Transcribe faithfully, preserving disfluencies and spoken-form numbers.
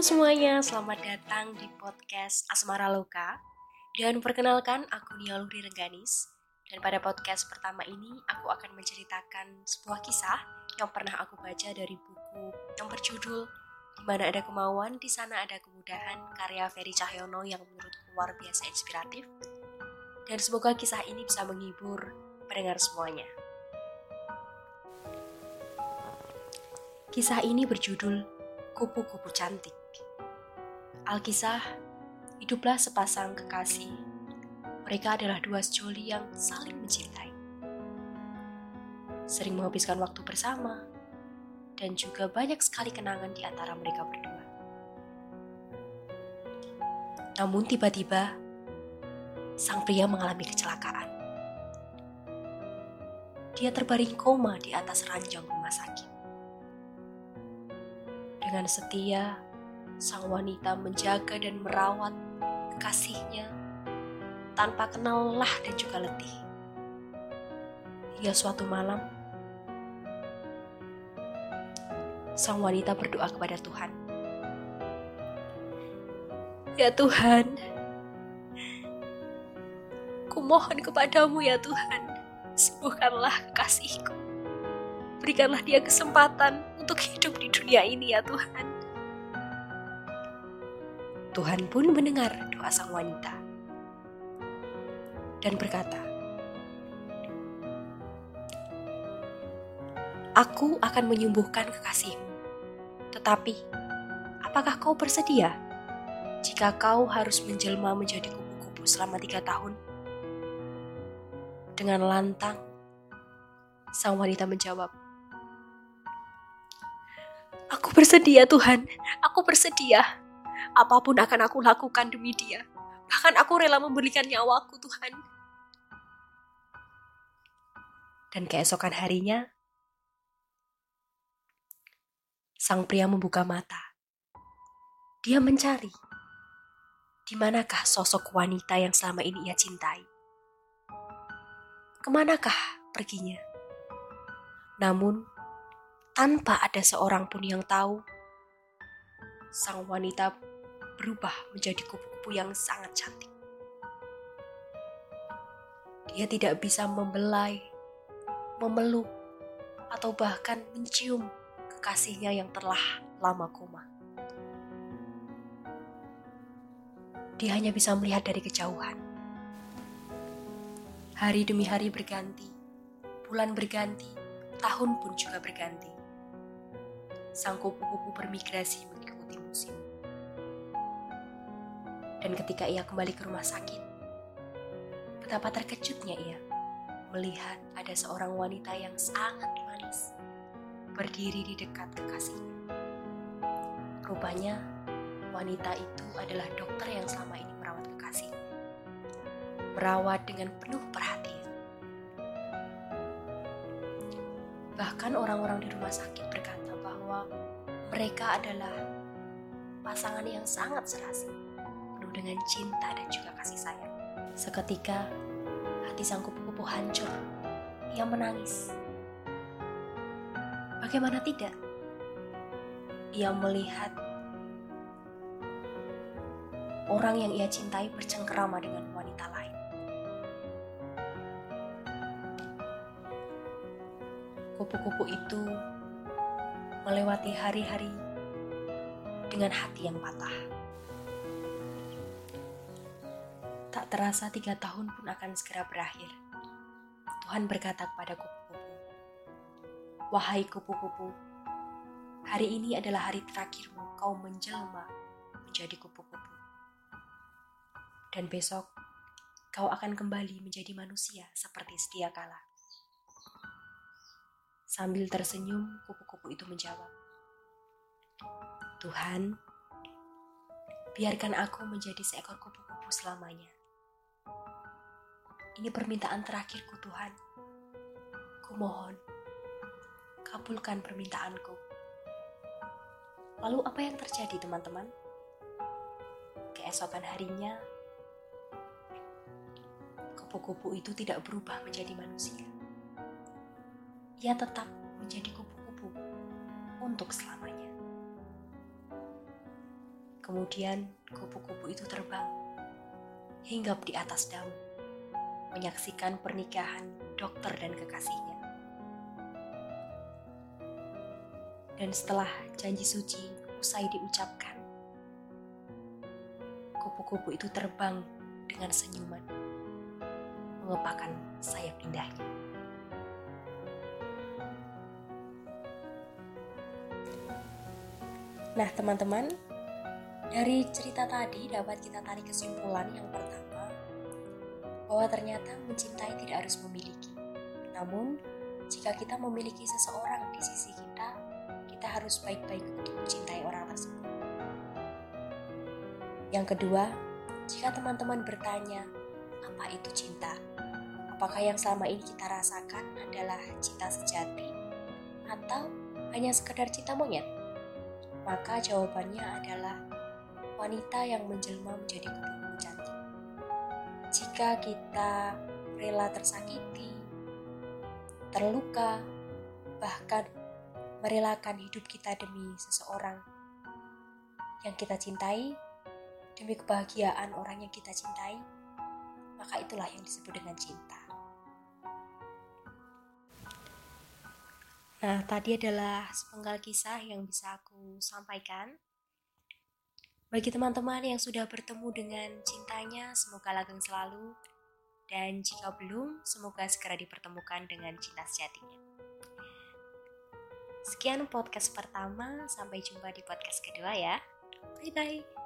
Halo semuanya, selamat datang di podcast Asmara Luka. Dan perkenalkan, aku Nia Luri Rengganis. Dan pada podcast pertama ini, aku akan menceritakan sebuah kisah yang pernah aku baca dari buku yang berjudul Di Mana Ada Kemauan di Sana Ada Kemudahan karya Ferry Cahyono yang menurutku luar biasa inspiratif. Dan semoga kisah ini bisa menghibur pendengar semuanya. Kisah ini berjudul Kupu-kupu Cantik. Alkisah, hiduplah sepasang kekasih. Mereka adalah dua sejoli yang saling mencintai, sering menghabiskan waktu bersama, dan juga banyak sekali kenangan di antara mereka berdua. Namun tiba-tiba, sang pria mengalami kecelakaan. Dia terbaring koma di atas ranjang rumah sakit. Dengan setia, sang wanita menjaga dan merawat kekasihnya tanpa kenal lelah dan juga letih. Hingga suatu malam, sang wanita berdoa kepada Tuhan. Ya Tuhan, kumohon kepadamu ya Tuhan, sembuhkanlah kekasihku. Berikanlah dia kesempatan untuk hidup di dunia ini ya Tuhan. Tuhan pun mendengar doa sang wanita dan berkata, Aku akan menyembuhkan kekasihmu. Tetapi, apakah kau bersedia jika kau harus menjelma menjadi kupu-kupu selama tiga tahun? Dengan lantang, sang wanita menjawab, Aku bersedia Tuhan, aku bersedia. Apapun akan aku lakukan demi dia. Bahkan aku rela memberikan nyawaku Tuhan. Dan keesokan harinya, sang pria membuka mata. Dia mencari, di manakah sosok wanita yang selama ini ia cintai? Kemanakah perginya? Namun, tanpa ada seorang pun yang tahu, sang wanita berubah menjadi kupu-kupu yang sangat cantik. Dia tidak bisa membelai, memeluk, atau bahkan mencium kekasihnya yang telah lama koma. Dia hanya bisa melihat dari kejauhan. Hari demi hari berganti, bulan berganti, tahun pun juga berganti. Sang kupu-kupu bermigrasi mengikuti musim. Dan ketika ia kembali ke rumah sakit, betapa terkejutnya ia melihat ada seorang wanita yang sangat manis berdiri di dekat kekasihnya. Rupanya, wanita itu adalah dokter yang selama ini merawat kekasihnya. Merawat dengan penuh perhatian. Bahkan orang-orang di rumah sakit berkata bahwa mereka adalah pasangan yang sangat serasi, penuh dengan cinta dan juga kasih sayang. Seketika, hati sang kupu-kupu hancur. Ia menangis. Bagaimana tidak? Ia melihat orang yang ia cintai bercengkerama dengan wanita lain. Kupu-kupu itu melewati hari-hari dengan hati yang patah. Tak terasa tiga tahun pun akan segera berakhir. Tuhan berkata kepada kupu-kupu, Wahai kupu-kupu, hari ini adalah hari terakhirmu kau menjelma menjadi kupu-kupu. Dan besok kau akan kembali menjadi manusia seperti sedia kala. Sambil tersenyum, kupu-kupu itu menjawab, Tuhan, biarkan aku menjadi seekor kupu-kupu selamanya. Ini permintaan terakhirku, Tuhan. Kumohon, kabulkan permintaanku. Lalu apa yang terjadi, teman-teman? Keesokan harinya, kupu-kupu itu tidak berubah menjadi manusia. Ia tetap menjadi kupu-kupu untuk selamanya. Kemudian kupu-kupu itu terbang, hinggap di atas daun, menyaksikan pernikahan dokter dan kekasihnya. Dan setelah janji suci usai diucapkan, kupu-kupu itu terbang dengan senyuman, mengepakkan sayap indahnya. Nah teman-teman, dari cerita tadi dapat kita tarik kesimpulan yang pertama, bahwa ternyata mencintai tidak harus memiliki. Namun, jika kita memiliki seseorang di sisi kita, kita harus baik-baik untuk mencintai orang tersebut. Yang kedua, jika teman-teman bertanya, apa itu cinta? Apakah yang selama ini kita rasakan adalah cinta sejati? Atau hanya sekedar cinta monyet? Maka jawabannya adalah wanita yang menjelma menjadi kupu-kupu cantik. Jika kita rela tersakiti, terluka, bahkan merelakan hidup kita demi seseorang yang kita cintai, demi kebahagiaan orang yang kita cintai, maka itulah yang disebut dengan cinta. Nah, tadi adalah sepenggal kisah yang bisa aku sampaikan. Bagi teman-teman yang sudah bertemu dengan cintanya, semoga langgeng selalu. Dan jika belum, semoga segera dipertemukan dengan cinta sejatinya. Sekian podcast pertama, sampai jumpa di podcast kedua ya. Bye-bye.